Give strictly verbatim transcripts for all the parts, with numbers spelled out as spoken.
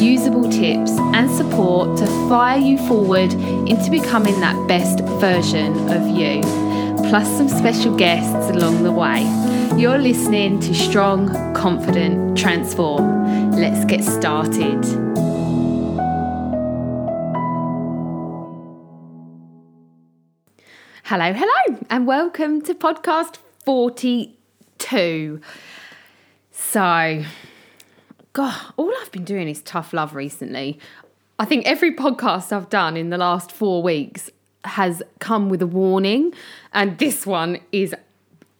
usable tips and support to fire you forward into becoming that best version of you, plus some special guests along the way. You're listening to Strong, Confident, Transform. Let's get started. Hello, hello, and welcome to podcast forty-two. So, God, all I've been doing is tough love recently. I think every podcast I've done in the last four weeks has come with a warning, and this one is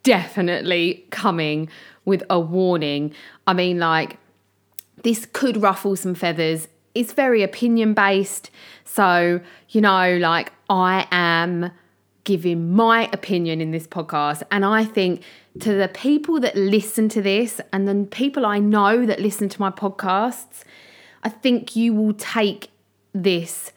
definitely coming with a warning. I mean, like, this could ruffle some feathers. It's very opinion-based, so, you know, like, I am giving my opinion in this podcast. And I think to the people that listen to this and the people I know that listen to my podcasts, I think you will take this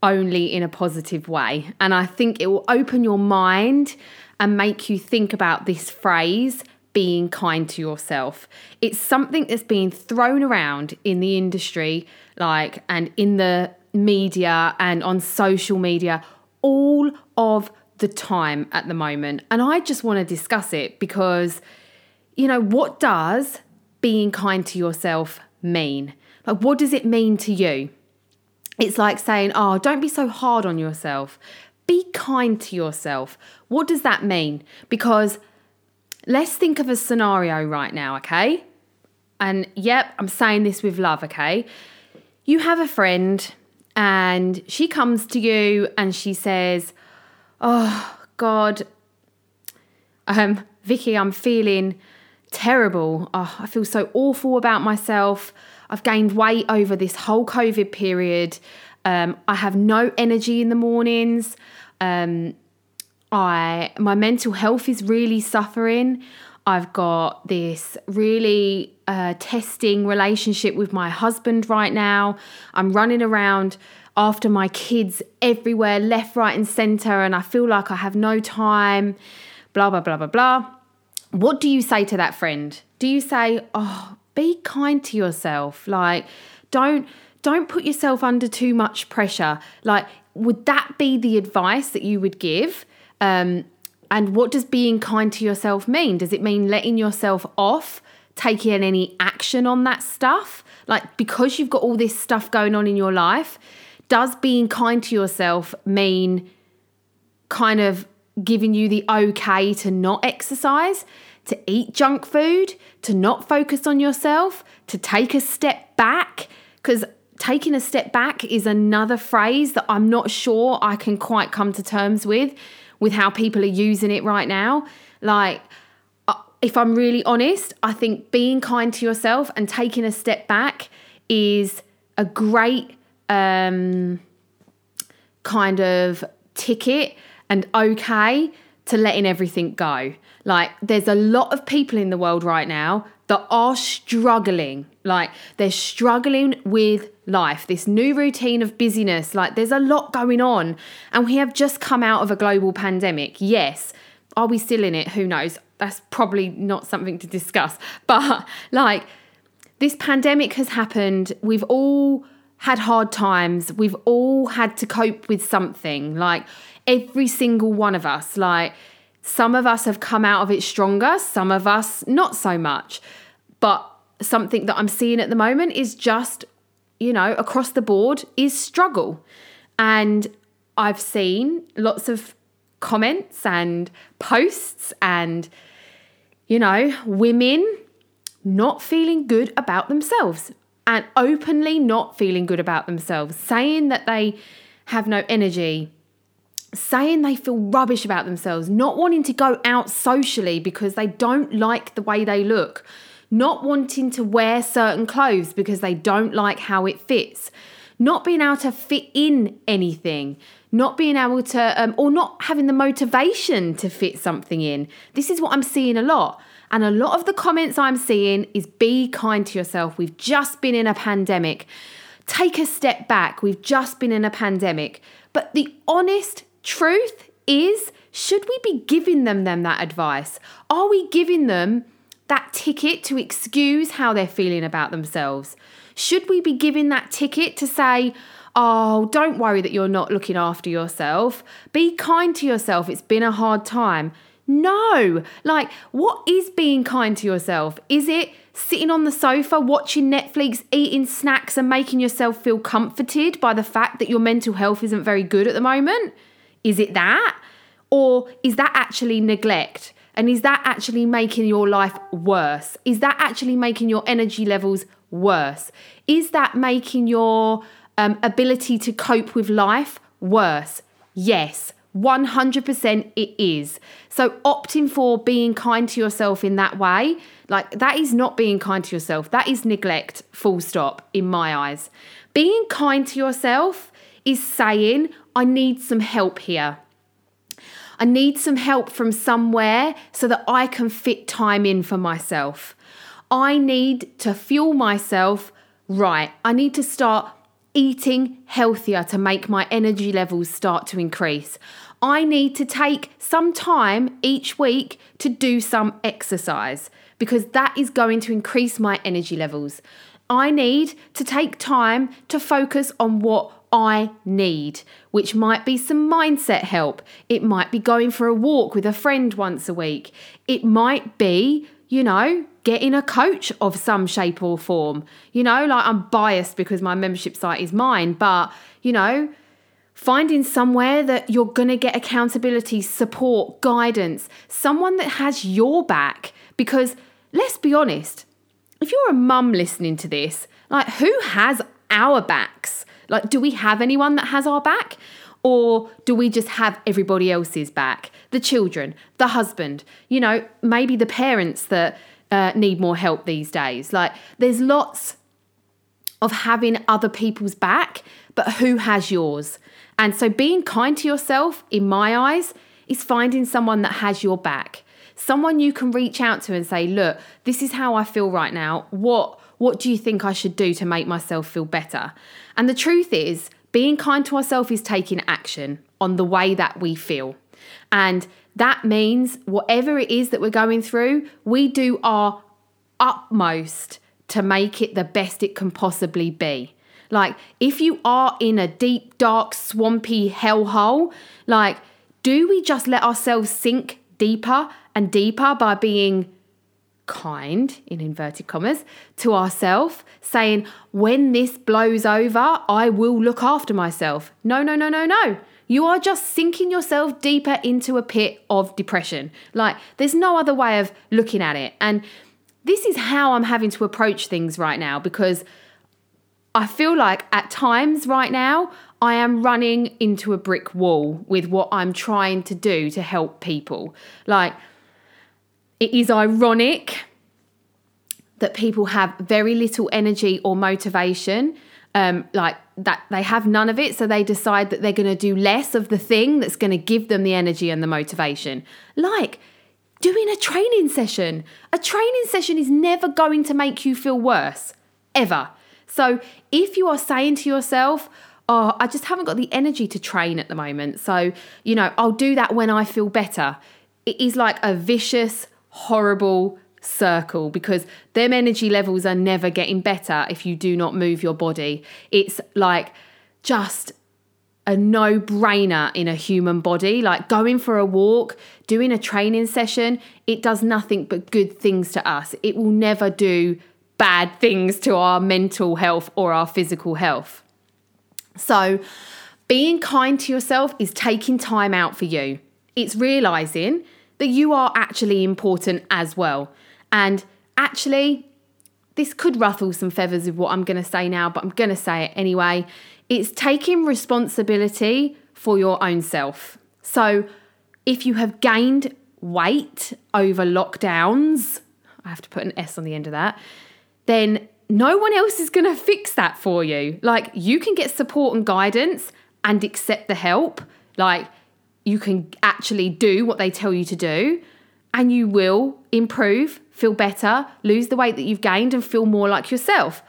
only in a positive way. And I think it will open your mind and make you think about this phrase, being kind to yourself. It's something that's being thrown around in the industry, like, and in the media and on social media all of the time at the moment. And I just want to discuss it because, you know, what does being kind to yourself mean? Like, what does it mean to you? It's like saying, oh, don't be so hard on yourself. Be kind to yourself. What does that mean? Because let's think of a scenario right now, okay? And yep, I'm saying this with love, okay? You have a friend, and she comes to you and she says, oh, God, um, Vicky, I'm feeling terrible. Oh, I feel so awful about myself. I've gained weight over this whole COVID period. Um, I have no energy in the mornings. Um, I my mental health is really suffering. I've got this really uh, testing relationship with my husband right now. I'm running around after my kids everywhere, left, right, and centre, and I feel like I have no time, blah, blah, blah, blah, blah. What do you say to that friend? Do you say, oh, be kind to yourself? Like, don't, don't put yourself under too much pressure. Like, would that be the advice that you would give? Um, And what does being kind to yourself mean? Does it mean letting yourself off, taking any action on that stuff? Like, because you've got all this stuff going on in your life, does being kind to yourself mean kind of giving you the okay to not exercise, to eat junk food, to not focus on yourself, to take a step back? Because taking a step back is another phrase that I'm not sure I can quite come to terms with. with how people are using it right now. Like, if I'm really honest, I think being kind to yourself and taking a step back is a great um, kind of ticket and okay to letting everything go. Like, there's a lot of people in the world right now that are struggling. Like, they're struggling with life, this new routine of busyness. Like, there's a lot going on, and we have just come out of a global pandemic. Yes. Are we still in it? Who knows? That's probably not something to discuss. But, like, this pandemic has happened. We've all had hard times. We've all had to cope with something. Like, every single one of us. Like, some of us have come out of it stronger, some of us not so much. But something that I'm seeing at the moment is just, you know, across the board is struggle. And I've seen lots of comments and posts and, you know, women not feeling good about themselves and openly not feeling good about themselves, saying that they have no energy, saying they feel rubbish about themselves, not wanting to go out socially because they don't like the way they look, not wanting to wear certain clothes because they don't like how it fits, not being able to fit in anything, not being able to, um, or not having the motivation to fit something in. This is what I'm seeing a lot. And a lot of the comments I'm seeing is be kind to yourself. We've just been in a pandemic. Take a step back. We've just been in a pandemic. But the honest truth is, should we be giving them, them that advice? Are we giving them that ticket to excuse how they're feeling about themselves? Should we be giving that ticket to say, oh, don't worry that you're not looking after yourself. Be kind to yourself. It's been a hard time. No, like, what is being kind to yourself? Is it sitting on the sofa, watching Netflix, eating snacks and making yourself feel comforted by the fact that your mental health isn't very good at the moment? Is it that? Or is that actually neglect? And is that actually making your life worse? Is that actually making your energy levels worse? Is that making your um, ability to cope with life worse? Yes, one hundred percent it is. So opting for being kind to yourself in that way, like that is not being kind to yourself. That is neglect, full stop, in my eyes. Being kind to yourself is saying, I need some help here. I need some help from somewhere so that I can fit time in for myself. I need to fuel myself right. I need to start eating healthier to make my energy levels start to increase. I need to take some time each week to do some exercise because that is going to increase my energy levels. I need to take time to focus on what I need, which might be some mindset help. It might be going for a walk with a friend once a week. It might be, you know, getting a coach of some shape or form. You know, like I'm biased because my membership site is mine, but, you know, finding somewhere that you're going to get accountability, support, guidance, someone that has your back. Because let's be honest, if you're a mum listening to this, like who has our backs? Like, do we have anyone that has our back, or do we just have everybody else's back? The children, the husband, you know, maybe the parents that uh, need more help these days. Like, there's lots of having other people's back, but who has yours? And so being kind to yourself, in my eyes, is finding someone that has your back. Someone you can reach out to and say, look, this is how I feel right now. What What do you think I should do to make myself feel better? And the truth is, being kind to ourselves is taking action on the way that we feel. And that means whatever it is that we're going through, we do our utmost to make it the best it can possibly be. Like, if you are in a deep, dark, swampy hellhole, like, do we just let ourselves sink deeper and deeper by being kind, in inverted commas, to ourselves, saying, when this blows over, I will look after myself? No, no, no, no, no. You are just sinking yourself deeper into a pit of depression. Like, there's no other way of looking at it. And this is how I'm having to approach things right now, because I feel like at times right now, I am running into a brick wall with what I'm trying to do to help people. Like, it is ironic that people have very little energy or motivation, um, like that they have none of it, so they decide that they're going to do less of the thing that's going to give them the energy and the motivation. Like doing a training session. A training session is never going to make you feel worse, ever. So if you are saying to yourself, oh, I just haven't got the energy to train at the moment, so, you know, I'll do that when I feel better. It is like a vicious horrible circle, because them energy levels are never getting better if you do not move your body. It's like just a no-brainer in a human body. Like going for a walk, doing a training session, it does nothing but good things to us. It will never do bad things to our mental health or our physical health. So being kind to yourself is taking time out for you. It's realizing that you are actually important as well. And actually, this could ruffle some feathers with what I'm going to say now, but I'm going to say it anyway. It's taking responsibility for your own self. So if you have gained weight over lockdowns, I have to put an S on the end of that, then no one else is going to fix that for you. Like, you can get support and guidance and accept the help. Like, you can actually do what they tell you to do, and you will improve, feel better, lose the weight that you've gained and feel more like yourself.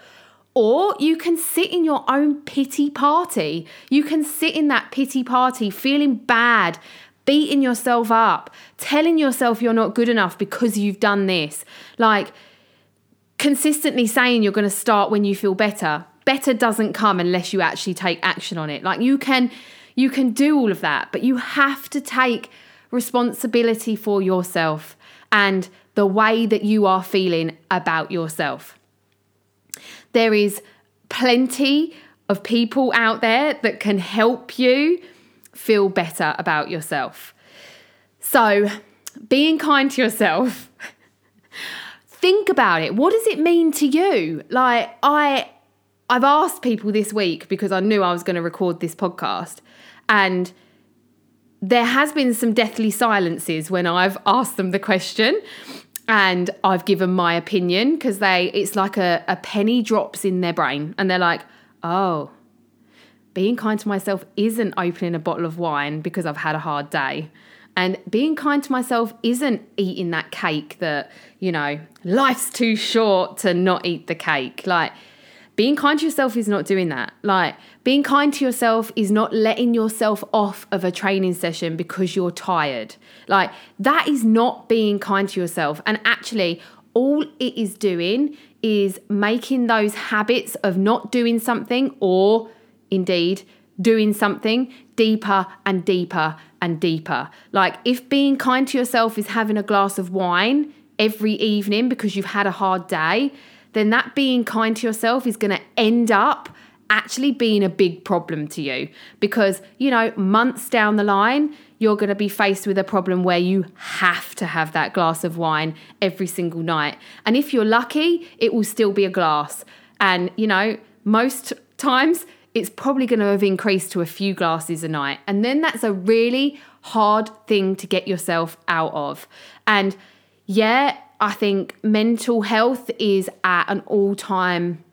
Or you can sit in your own pity party. You can sit in that pity party feeling bad, beating yourself up, telling yourself you're not good enough because you've done this. Like, consistently saying you're going to start when you feel better. Better doesn't come unless you actually take action on it. Like, you can, you can do all of that, but you have to take responsibility for yourself and the way that you are feeling about yourself. There is plenty of people out there that can help you feel better about yourself. So, being kind to yourself. Think about it. What does it mean to you? Like, I, I've asked people this week because I knew I was going to record this podcast, and there has been some deathly silences when I've asked them the question. And I've given my opinion because they, it's like a, a penny drops in their brain and they're like, oh, being kind to myself isn't opening a bottle of wine because I've had a hard day. And being kind to myself isn't eating that cake that, you know, life's too short to not eat the cake. Like, being kind to yourself is not doing that. Like, being kind to yourself is not letting yourself off of a training session because you're tired. Like, that is not being kind to yourself. And actually, all it is doing is making those habits of not doing something, or indeed doing something, deeper and deeper and deeper. Like, if being kind to yourself is having a glass of wine every evening because you've had a hard day, then that being kind to yourself is going to end up actually being a big problem to you, because, you know, months down the line, you're going to be faced with a problem where you have to have that glass of wine every single night. And if you're lucky, it will still be a glass. And, you know, most times it's probably going to have increased to a few glasses a night. And then that's a really hard thing to get yourself out of. And yeah, I think mental health is at an all-time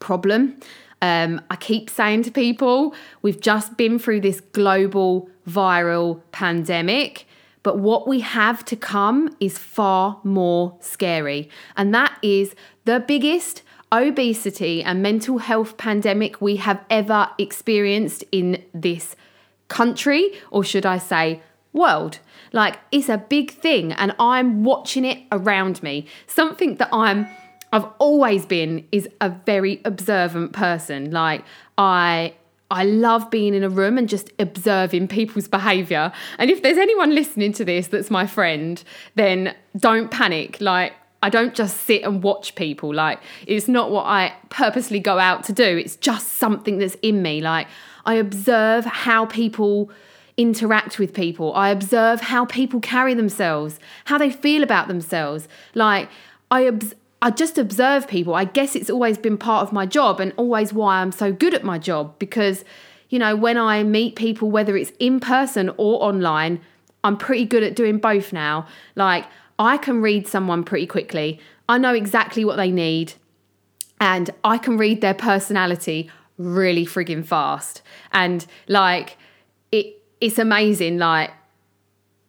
problem. Um, I keep saying to people, we've just been through this global viral pandemic, but what we have to come is far more scary. And that is the biggest obesity and mental health pandemic we have ever experienced in this country, or should I say world. Like, it's a big thing, and I'm watching it around me. Something that I'm, I've always been is a very observant person. Like, I, I love being in a room and just observing people's behavior. And if there's anyone listening to this that's my friend, then don't panic. Like, I don't just sit and watch people. Like, it's not what I purposely go out to do. It's just something that's in me. Like, I observe how people interact with people. I observe how people carry themselves, how they feel about themselves. Like, I obs- I just observe people. I guess it's always been part of my job, and always why I'm so good at my job, because, you know, when I meet people, whether it's in person or online, I'm pretty good at doing both now. Like, I can read someone pretty quickly. I know exactly what they need, and I can read their personality really friggin' fast. And like, it It's amazing, like,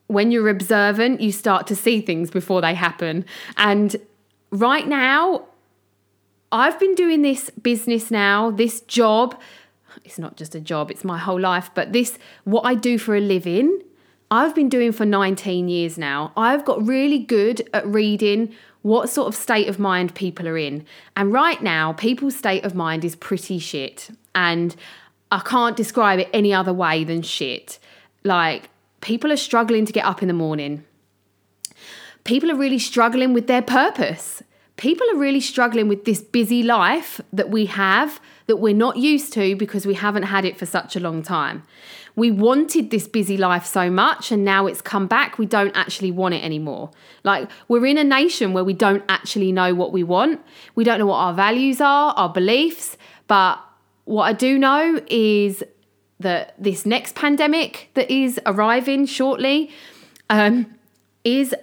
when you're observant, you start to see things before they happen. And right now, I've been doing this business now, this job. It's not just a job, it's my whole life. But this, what I do for a living, I've been doing for nineteen years now. I've got really good at reading what sort of state of mind people are in. And right now, people's state of mind is pretty shit. And I can't describe it any other way than shit. Like, people are struggling to get up in the morning. People are really struggling with their purpose. People are really struggling with this busy life that we have, that we're not used to because we haven't had it for such a long time. We wanted this busy life so much, and now it's come back. We don't actually want it anymore. Like, we're in a nation where we don't actually know what we want. We don't know what our values are, our beliefs, but what I do know is that this next pandemic that is arriving shortly um, is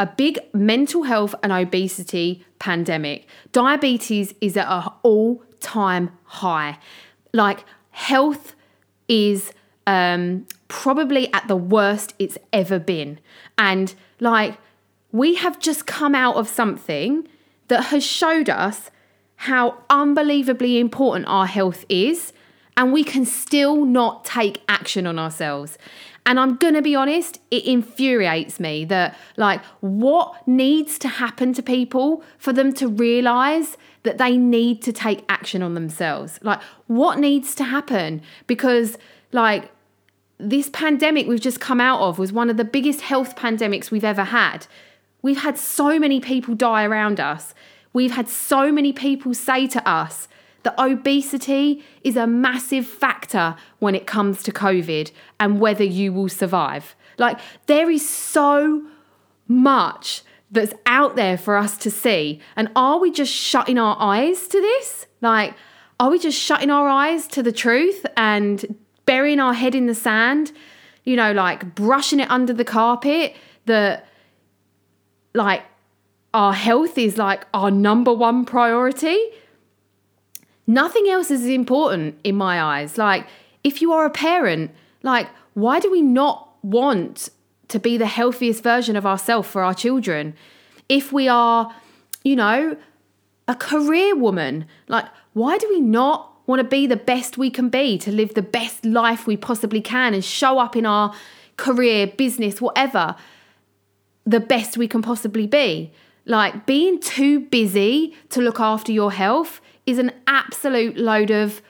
a big mental health and obesity pandemic. Diabetes is at an all-time high. Like, health is um, probably at the worst it's ever been. And like, we have just come out of something that has showed us how unbelievably important our health is, and we can still not take action on ourselves. And I'm going to be honest, it infuriates me that, like, what needs to happen to people for them to realise that they need to take action on themselves? Like, what needs to happen? Because, like, this pandemic we've just come out of was one of the biggest health pandemics we've ever had. We've had so many people die around us. We've had so many people say to us that obesity is a massive factor when it comes to COVID and whether you will survive. Like, there is so much that's out there for us to see. And are we just shutting our eyes to this? Like, are we just shutting our eyes to the truth and burying our head in the sand, you know, like brushing it under the carpet that, like, our health is like our number one priority? Nothing else is important in my eyes. Like, if you are a parent, like, why do we not want to be the healthiest version of ourselves for our children? If we are, you know, a career woman, like, why do we not want to be the best we can be to live the best life we possibly can and show up in our career, business, whatever, the best we can possibly be? Like, being too busy to look after your health is an absolute load of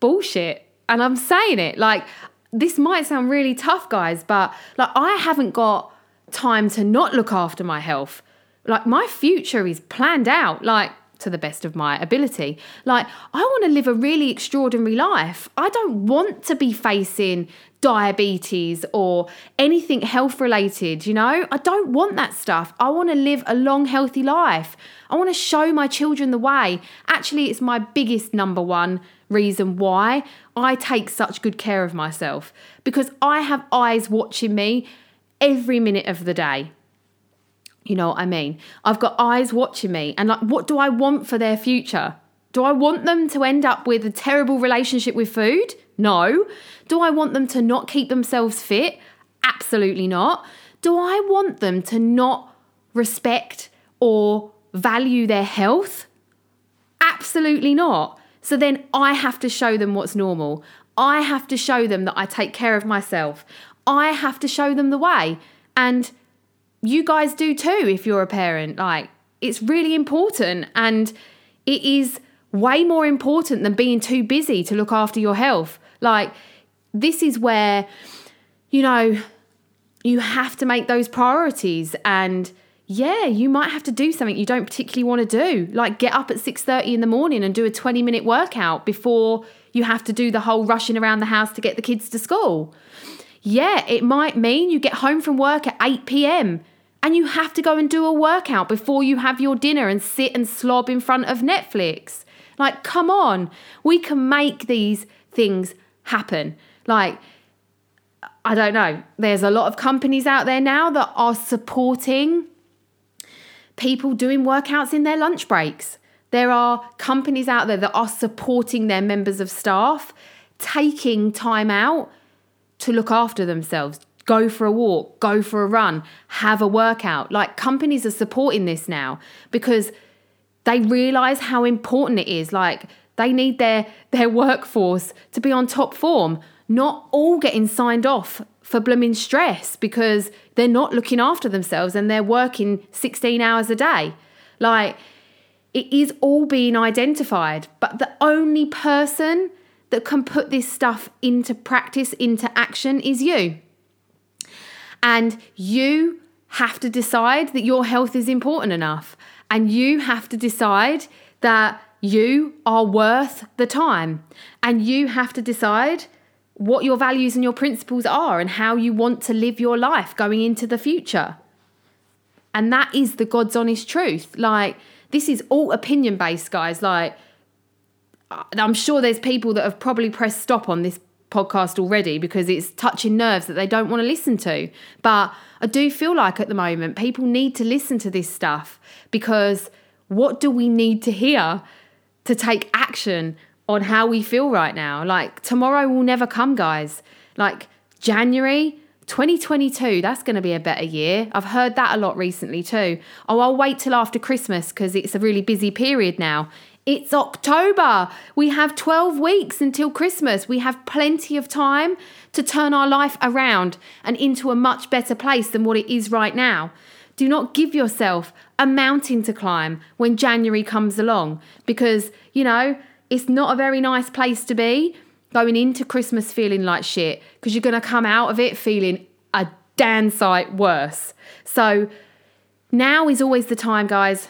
bullshit. And I'm saying it, like, this might sound really tough, guys, but, like, I haven't got time to not look after my health. Like, my future is planned out, like, to the best of my ability. Like, I want to live a really extraordinary life. I don't want to be facing diabetes or anything health related, you know? I don't want that stuff. I want to live a long, healthy life. I want to show my children the way. Actually, it's my biggest number one reason why I take such good care of myself, because I have eyes watching me every minute of the day. You know what I mean? I've got eyes watching me, and, like, what do I want for their future? Do I want them to end up with a terrible relationship with food? No. Do I want them to not keep themselves fit? Absolutely not. Do I want them to not respect or value their health? Absolutely not. So then I have to show them what's normal. I have to show them that I take care of myself. I have to show them the way. And you guys do too if you're a parent. Like, it's really important, and it is way more important than being too busy to look after your health. Like, this is where, you know, you have to make those priorities, and yeah, you might have to do something you don't particularly want to do, like get up at six thirty in the morning and do a twenty minute workout before you have to do the whole rushing around the house to get the kids to school. Yeah, it might mean you get home from work at eight p.m. and you have to go and do a workout before you have your dinner and sit and slob in front of Netflix. Like, come on, we can make these things happen. Like, I don't know, there's a lot of companies out there now that are supporting people doing workouts in their lunch breaks. There are companies out there that are supporting their members of staff taking time out to look after themselves, go for a walk, go for a run, have a workout. Like, companies are supporting this now because they realise how important it is. Like, they need their, their workforce to be on top form, not all getting signed off for blooming stress because they're not looking after themselves and they're working sixteen hours a day. Like, it is all being identified, but the only person that can put this stuff into practice, into action, is you. And you have to decide that your health is important enough. And you have to decide that you are worth the time. And you have to decide what your values and your principles are and how you want to live your life going into the future. And that is the God's honest truth. Like, this is all opinion based, guys. Like, I'm sure there's people that have probably pressed stop on this podcast already because it's touching nerves that they don't want to listen to. But I do feel like at the moment people need to listen to this stuff, because what do we need to hear to take action on how we feel right now? Like, tomorrow will never come, guys. Like, January twenty twenty-two, that's going to be a better year. I've heard that a lot recently too. Oh, I'll wait till after Christmas because it's a really busy period now. It's October. We have twelve weeks until Christmas. We have plenty of time to turn our life around and into a much better place than what it is right now. Do not give yourself a mountain to climb when January comes along, because, you know, it's not a very nice place to be going into Christmas feeling like shit, because you're going to come out of it feeling a damn sight worse. So now is always the time, guys.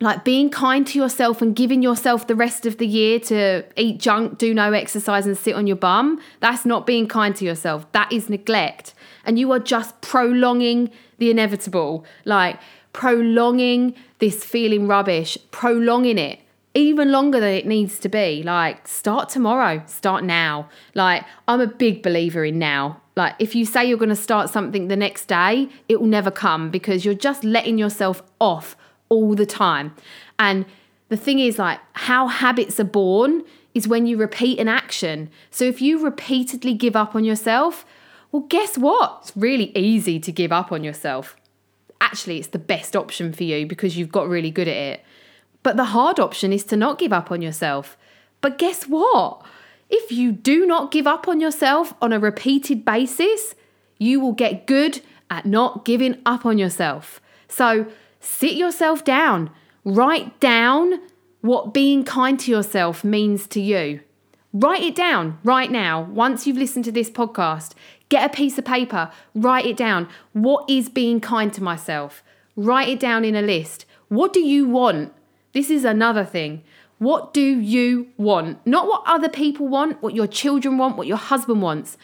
Like, being kind to yourself and giving yourself the rest of the year to eat junk, do no exercise and sit on your bum, that's not being kind to yourself. That is neglect. And you are just prolonging the inevitable, like prolonging this feeling rubbish, prolonging it even longer than it needs to be. Like, start tomorrow, start now. Like, I'm a big believer in now. Like, if you say you're going to start something the next day, it will never come, because you're just letting yourself off all the time. And the thing is, like, how habits are born is when you repeat an action. So if you repeatedly give up on yourself, well, guess what? It's really easy to give up on yourself. Actually, it's the best option for you because you've got really good at it. But the hard option is to not give up on yourself. But guess what? If you do not give up on yourself on a repeated basis, you will get good at not giving up on yourself. So sit yourself down, write down what being kind to yourself means to you. Write it down right now. Once you've listened to this podcast, get a piece of paper, write it down. What is being kind to myself? Write it down in a list. What do you want? This is another thing. What do you want? Not what other people want, what your children want, what your husband wants.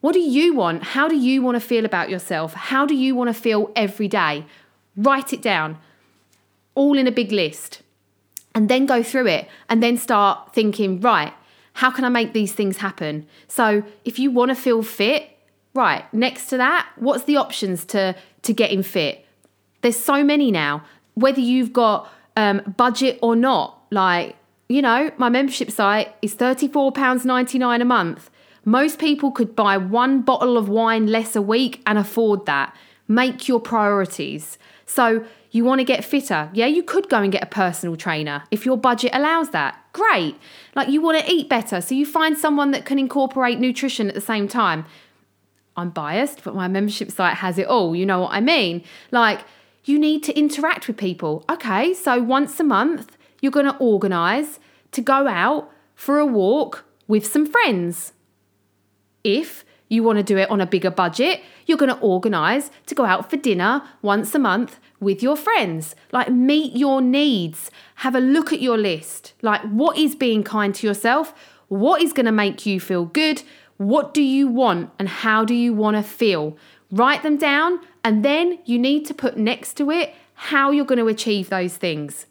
What do you want? How do you want to feel about yourself? How do you want to feel every day? Write it down, all in a big list, and then go through it and then start thinking, right, how can I make these things happen? So if you want to feel fit, right, next to that, what's the options to, to getting fit? There's so many now, whether you've got um, budget or not. Like, you know, my membership site is thirty-four pounds ninety-nine a month. Most people could buy one bottle of wine less a week and afford that. Make your priorities. So you want to get fitter. Yeah, you could go and get a personal trainer if your budget allows that. Great. Like, you want to eat better, so you find someone that can incorporate nutrition at the same time. I'm biased, but my membership site has it all. You know what I mean? Like, you need to interact with people. Okay, so once a month, you're going to organise to go out for a walk with some friends. If you want to do it on a bigger budget, you're going to organise to go out for dinner once a month with your friends. Like, meet your needs. Have a look at your list. Like, what is being kind to yourself? What is going to make you feel good? What do you want and how do you want to feel? Write them down, and then you need to put next to it how you're going to achieve those things.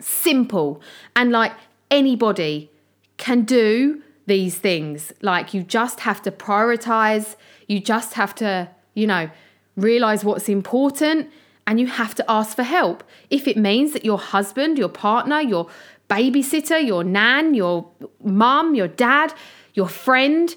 Simple. And like, anybody can do these things. Like, you just have to prioritize, you just have to, you know, realize what's important, and you have to ask for help. If it means that your husband, your partner, your babysitter, your nan, your mum, your dad, your friend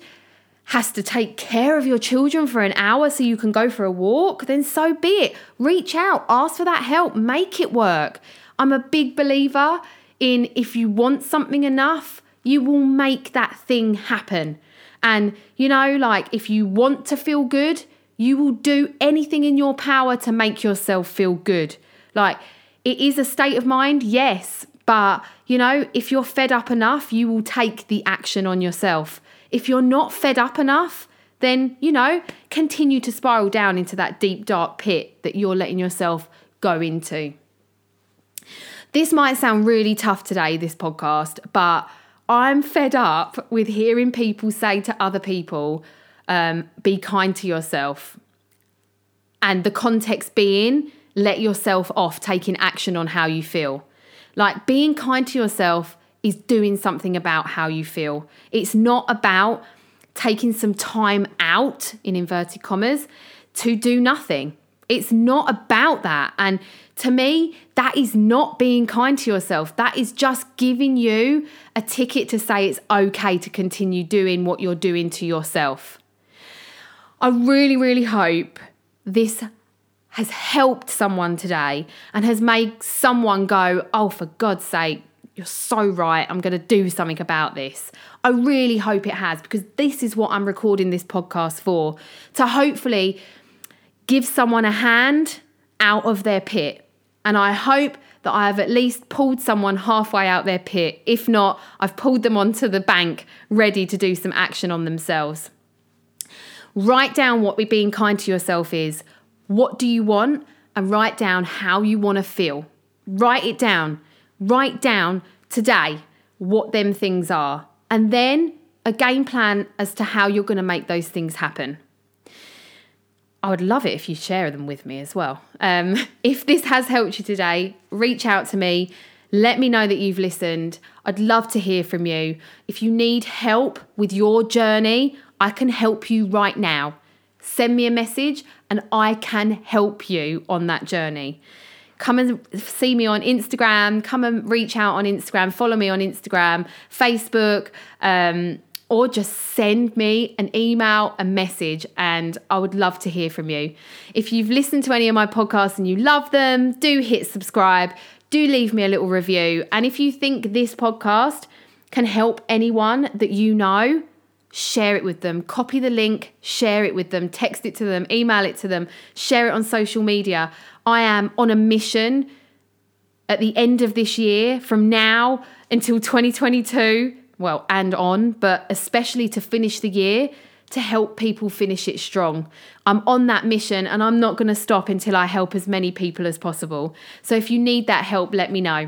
has to take care of your children for an hour so you can go for a walk, then so be it. Reach out, ask for that help, make it work. I'm a big believer in, if you want something enough, you will make that thing happen. And, you know, like, if you want to feel good, you will do anything in your power to make yourself feel good. Like, it is a state of mind, yes, but, you know, if you're fed up enough, you will take the action on yourself. If you're not fed up enough, then, you know, continue to spiral down into that deep, dark pit that you're letting yourself go into. This might sound really tough today, this podcast, but I'm fed up with hearing people say to other people, um, be kind to yourself. And the context being, let yourself off taking action on how you feel. Like, being kind to yourself is doing something about how you feel. It's not about taking some time out, in inverted commas, to do nothing. It's not about that. And to me, that is not being kind to yourself. That is just giving you a ticket to say it's okay to continue doing what you're doing to yourself. I really, really hope this has helped someone today and has made someone go, oh, for God's sake, you're so right, I'm going to do something about this. I really hope it has, because this is what I'm recording this podcast for, to hopefully give someone a hand out of their pit. And I hope that I have at least pulled someone halfway out their pit. If not, I've pulled them onto the bank, ready to do some action on themselves. Write down what being kind to yourself is. What do you want? And write down how you want to feel. Write it down. Write down today what them things are, and then a game plan as to how you're going to make those things happen. I would love it if you share them with me as well. Um, if this has helped you today, reach out to me. Let me know that you've listened. I'd love to hear from you. If you need help with your journey, I can help you right now. Send me a message and I can help you on that journey. Come and see me on Instagram. Come and reach out on Instagram. Follow me on Instagram, Facebook, um, or just send me an email, a message, and I would love to hear from you. If you've listened to any of my podcasts and you love them, do hit subscribe. Do leave me a little review. And if you think this podcast can help anyone that you know, share it with them. Copy the link, share it with them, text it to them, email it to them, share it on social media. I am on a mission at the end of this year, from now until twenty twenty-two, well, and on, but especially to finish the year, to help people finish it strong. I'm on that mission and I'm not going to stop until I help as many people as possible. So if you need that help, let me know.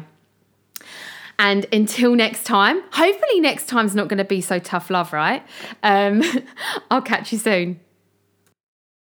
And until next time, hopefully next time's not going to be so tough love, right? Um, I'll catch you soon.